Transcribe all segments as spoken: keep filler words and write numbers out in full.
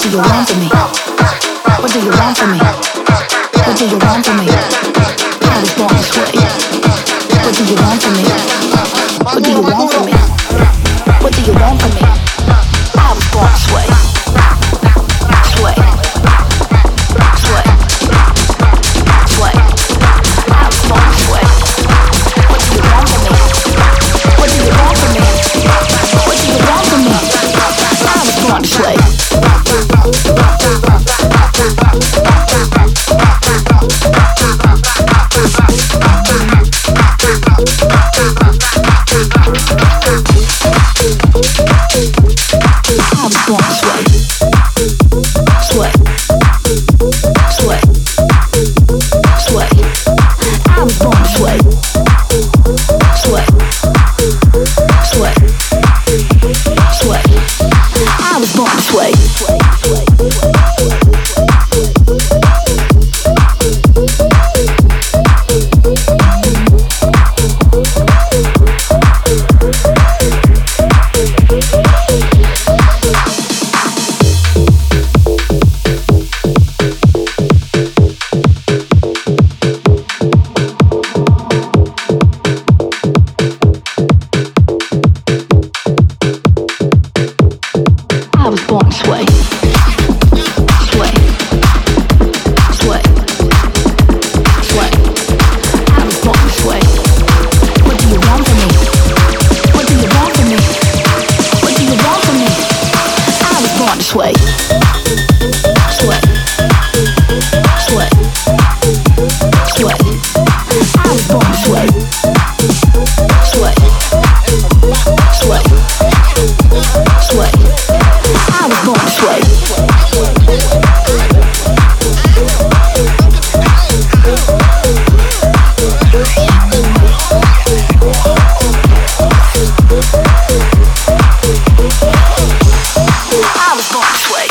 What do you want from me? What do you want from me? What do you want from me? I was born this way. What do you want from me? What do you want from me? What do you want from me? I was born this way. This way. This way. This way. I was born this way. What do you want from me? What do you want from me? What do you want from me? I was born this way. I was born this way.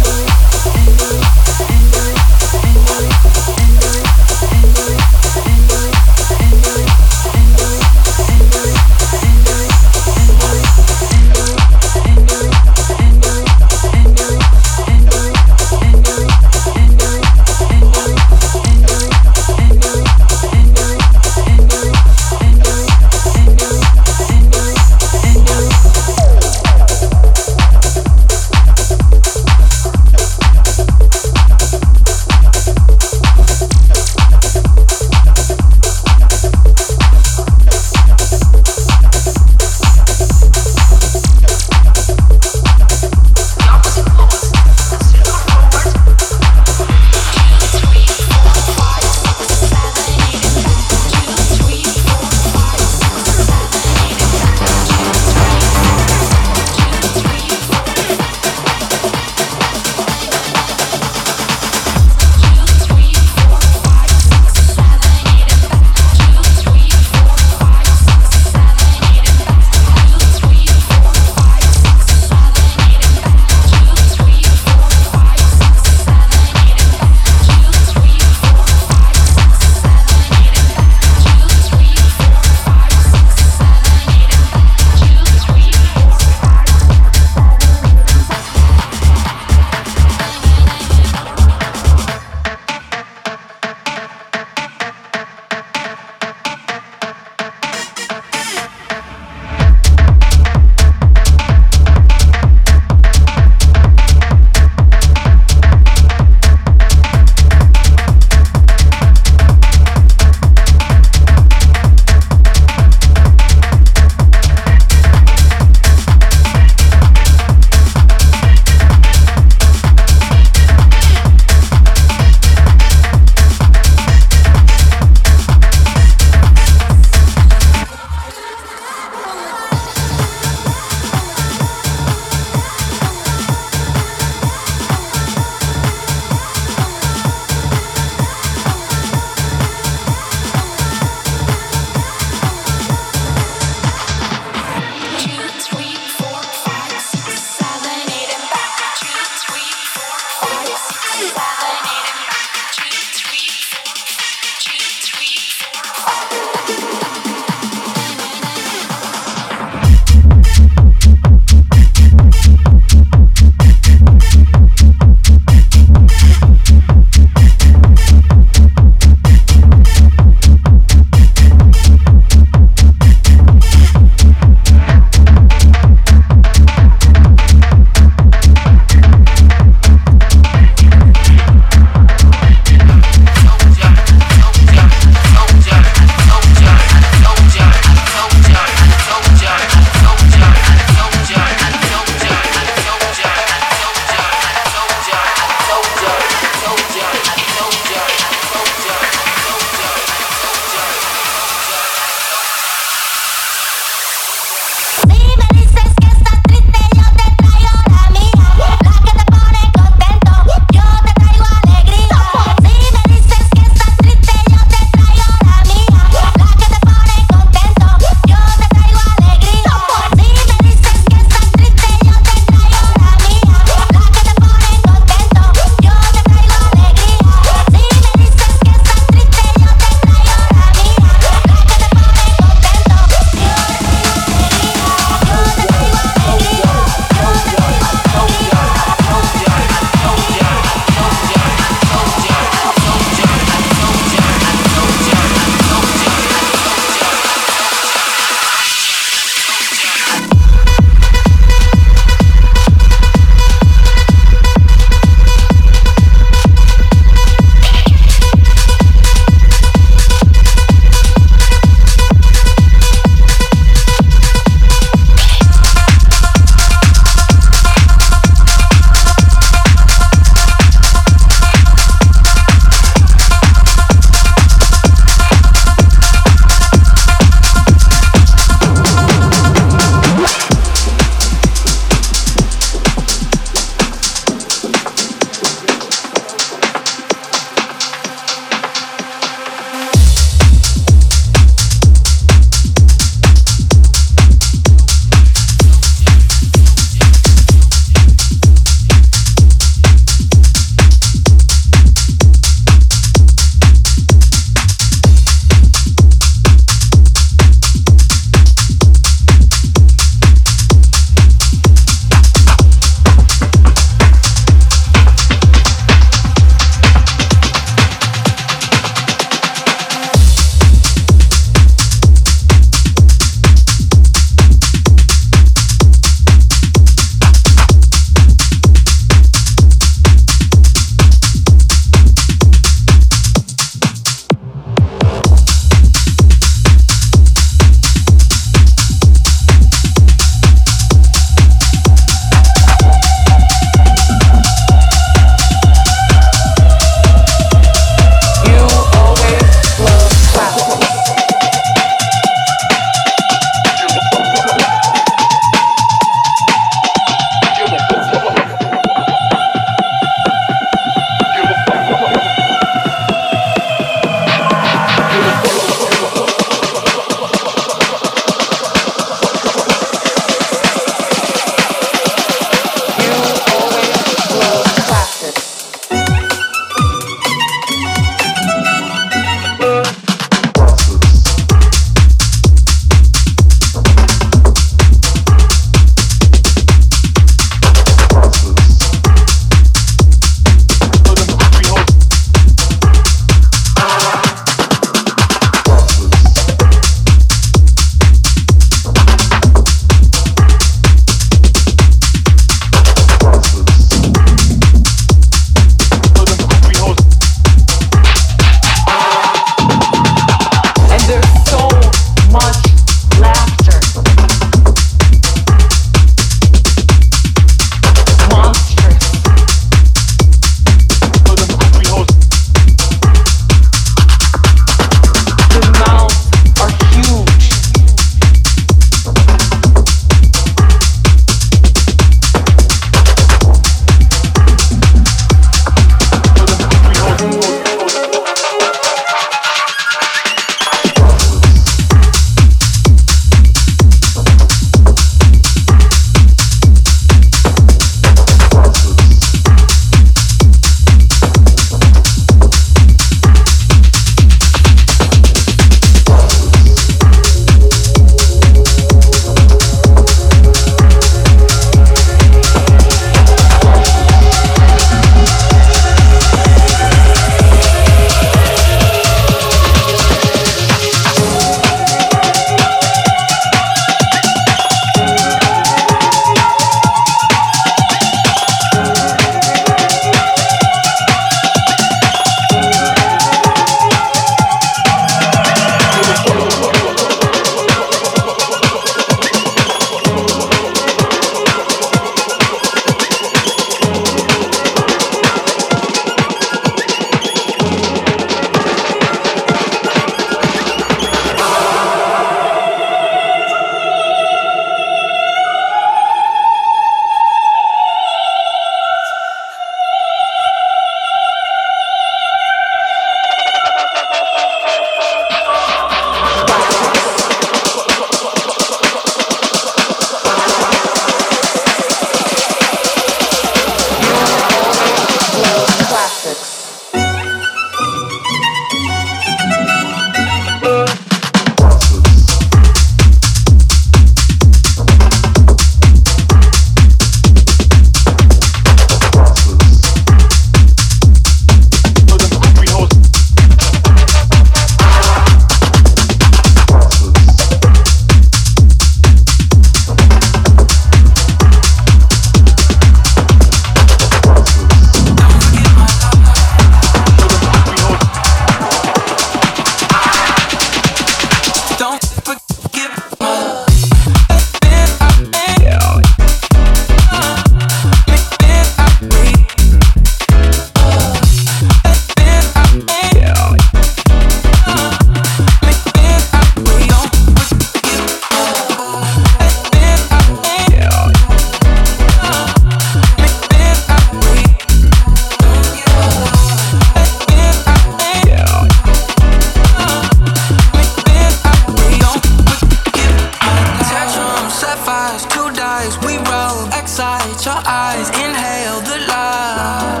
don't excite your eyes. Inhale the light.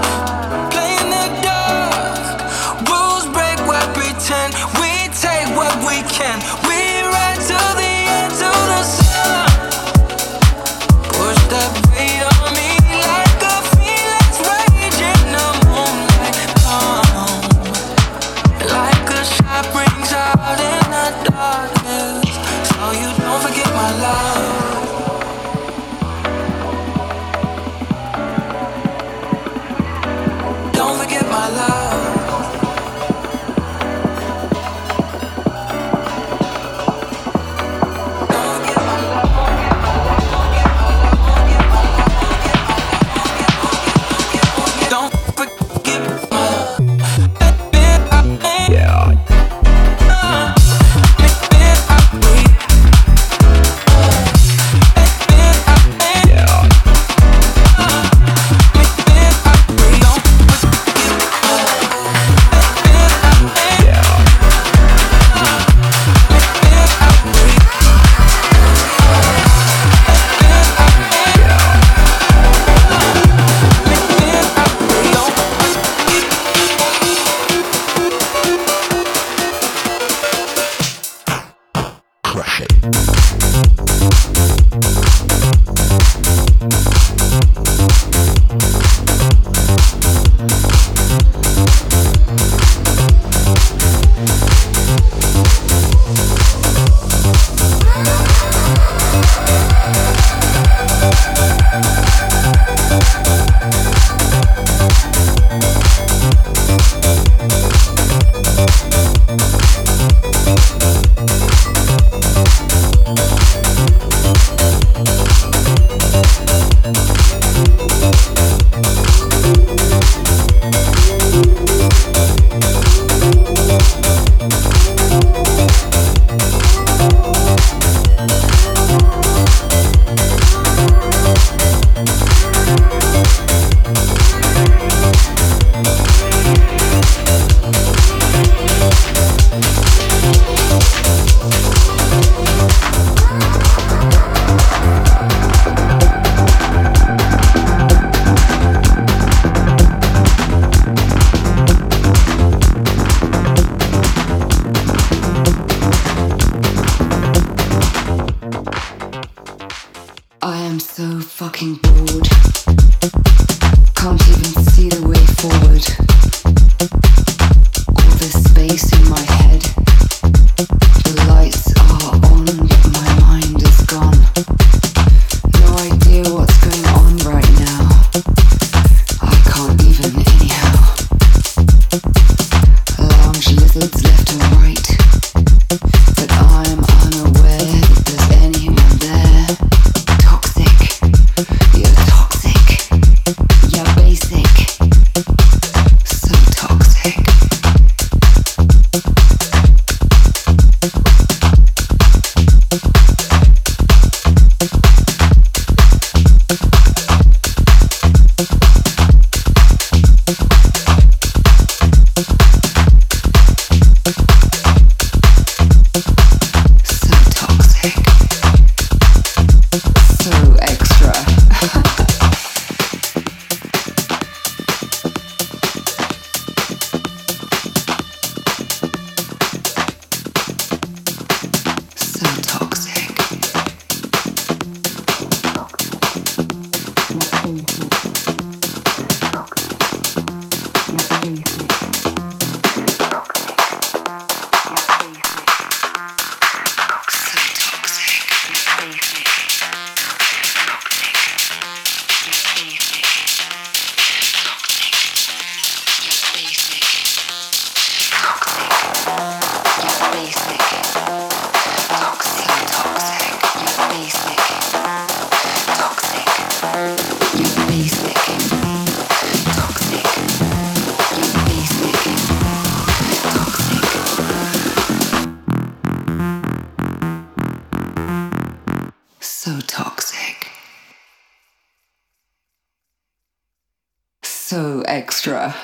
Play in the dark. Rules break, we pretend. We take what we can. We ride to the end, to the sun. Push that weight on me like a phoenix rage in the moonlight. Come like a shot brings out in the darkness. So you don't forget my love. Crush it. I am so fucking bored. Can't even see the way forward. All this space in my head. The lights are on, but my mind is gone. No idea what's going on right now. I can't even anyhow. Lounge lizards left and right. But I am unaware that there's anyone there. So toxic. So extra.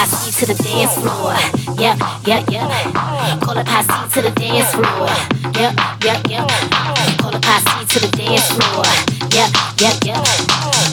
past you to the dance floor. Yep, yep, yep. Call a posse to the dance floor. Yep, yep, yep. Call a posse to the dance floor. Yep, yep, yep.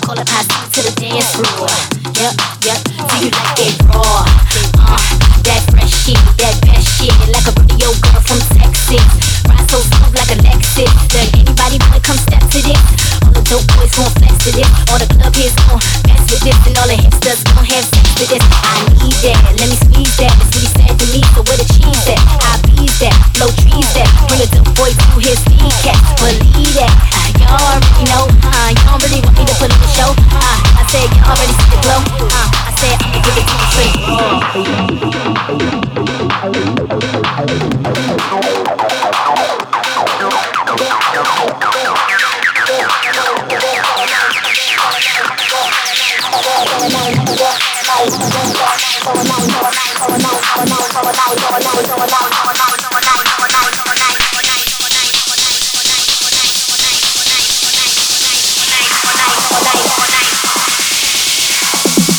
Call a posse to the dance floor. Yep, yep. Do you like it raw? Uh, that fresh shit, that best shit, like a rodeo girl from Texas. Ride so smooth like a Lexus. Does anybody wanna come step to this? All the dope boys gon' flex to this. All the club heads gon' mess with this, and all the hipsters gon' have sex with this. I need that, let me squeeze that. That's what he said to me, so where the cheese at? I bees that, blow trees that. Bring a dope boy to his kneecaps. Believe that, uh, y'all already know. Uh, y'all really want me to put on the show. Uh, I said y'all already see the glow. Uh, I said I'ma give it to you straight.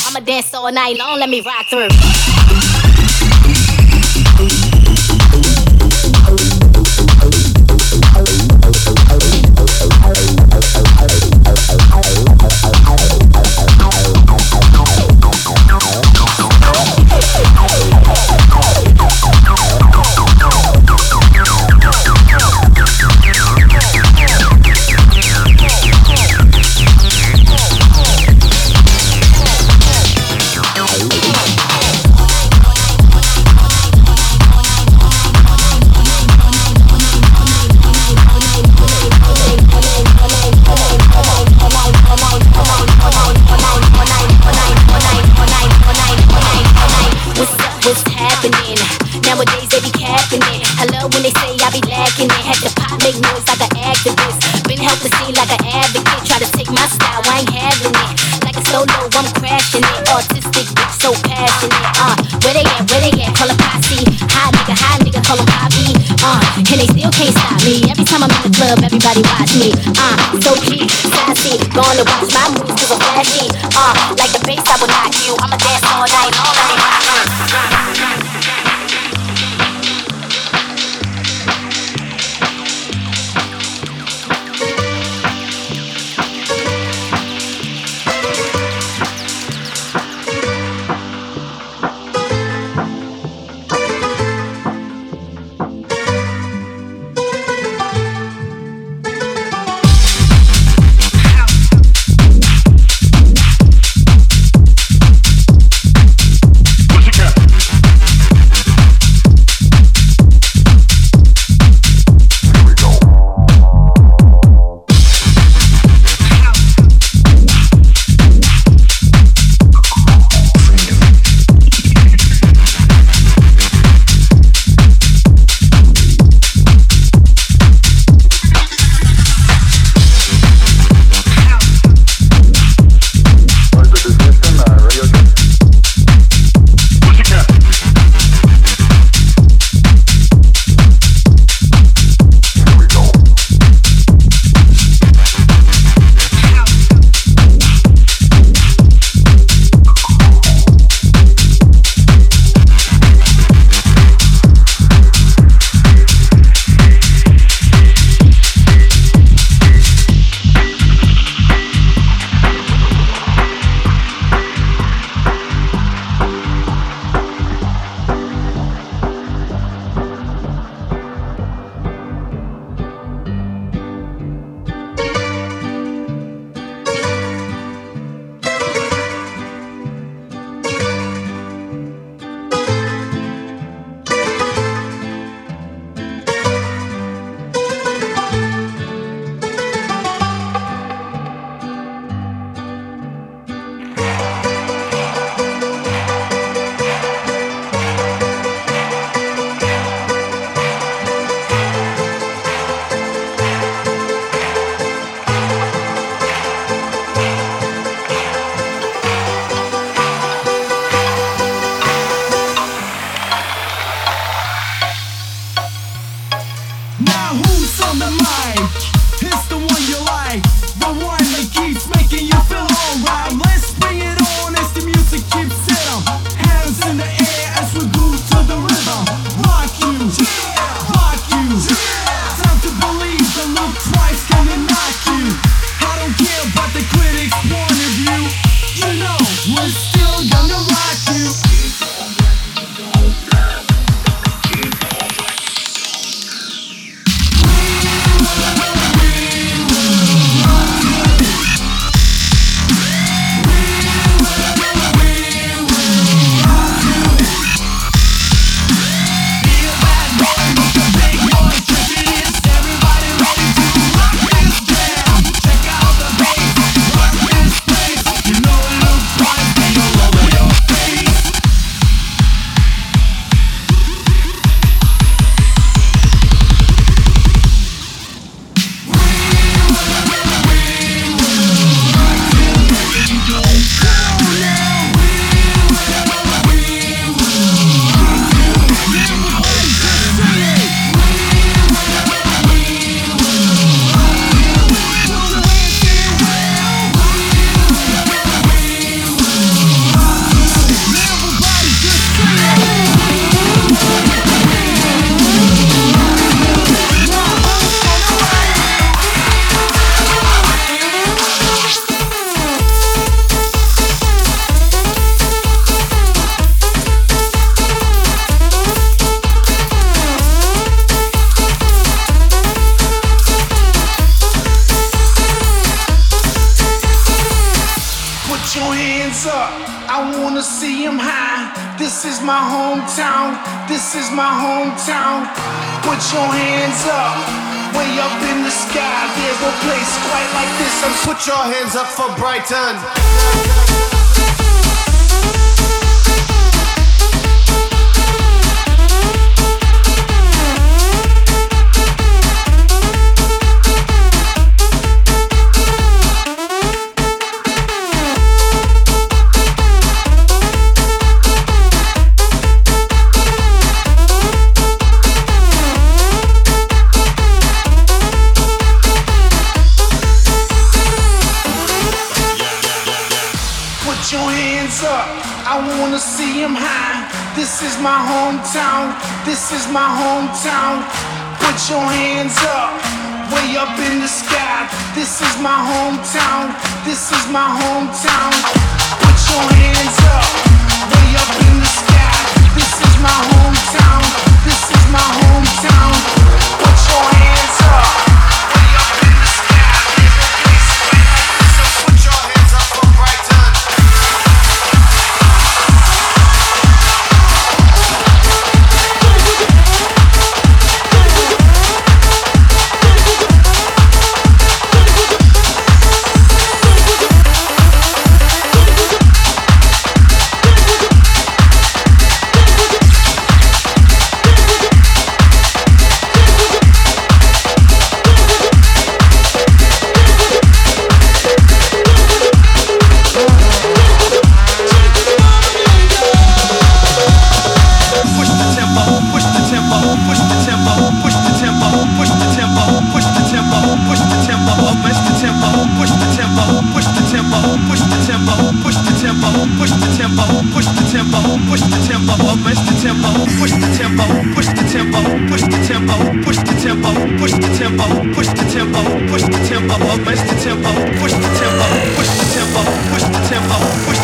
I'ma dance all night long, let me rock through. Nowadays they be capping it. I love when they say I be lacking it. Had the pop make noise like an activist. Been helped to see like an advocate. Try to take my style, I ain't having it. Like a solo, I'm crashing it. Artistic bitch, so passionate. Uh, where they at, where they at, call a posse. Hot nigga, hot nigga, call them poppy. Uh, and they still can't stop me. Every time I'm in the club, everybody watch me. Uh, so cheap, sassy. Gonna watch my moves cause I'm flashy. Uh, like the bass, I will knock you. I'ma dance all night, all night. This is my hometown, this is my hometown. Put your hands up, way up in the sky. There's no place quite like this. And put your hands up for Brighton. See him high. This is my hometown. This is my hometown. Put your hands up, way up in the sky. This is my hometown. This is my hometown. Put your hands up, way up in the sky. This is my hometown. This is my hometown. Put your hands up, way up in the sky. Put your hands up for Brighton. Push the tempo, push the tempo, push the tempo, push the tempo, push the tempo, push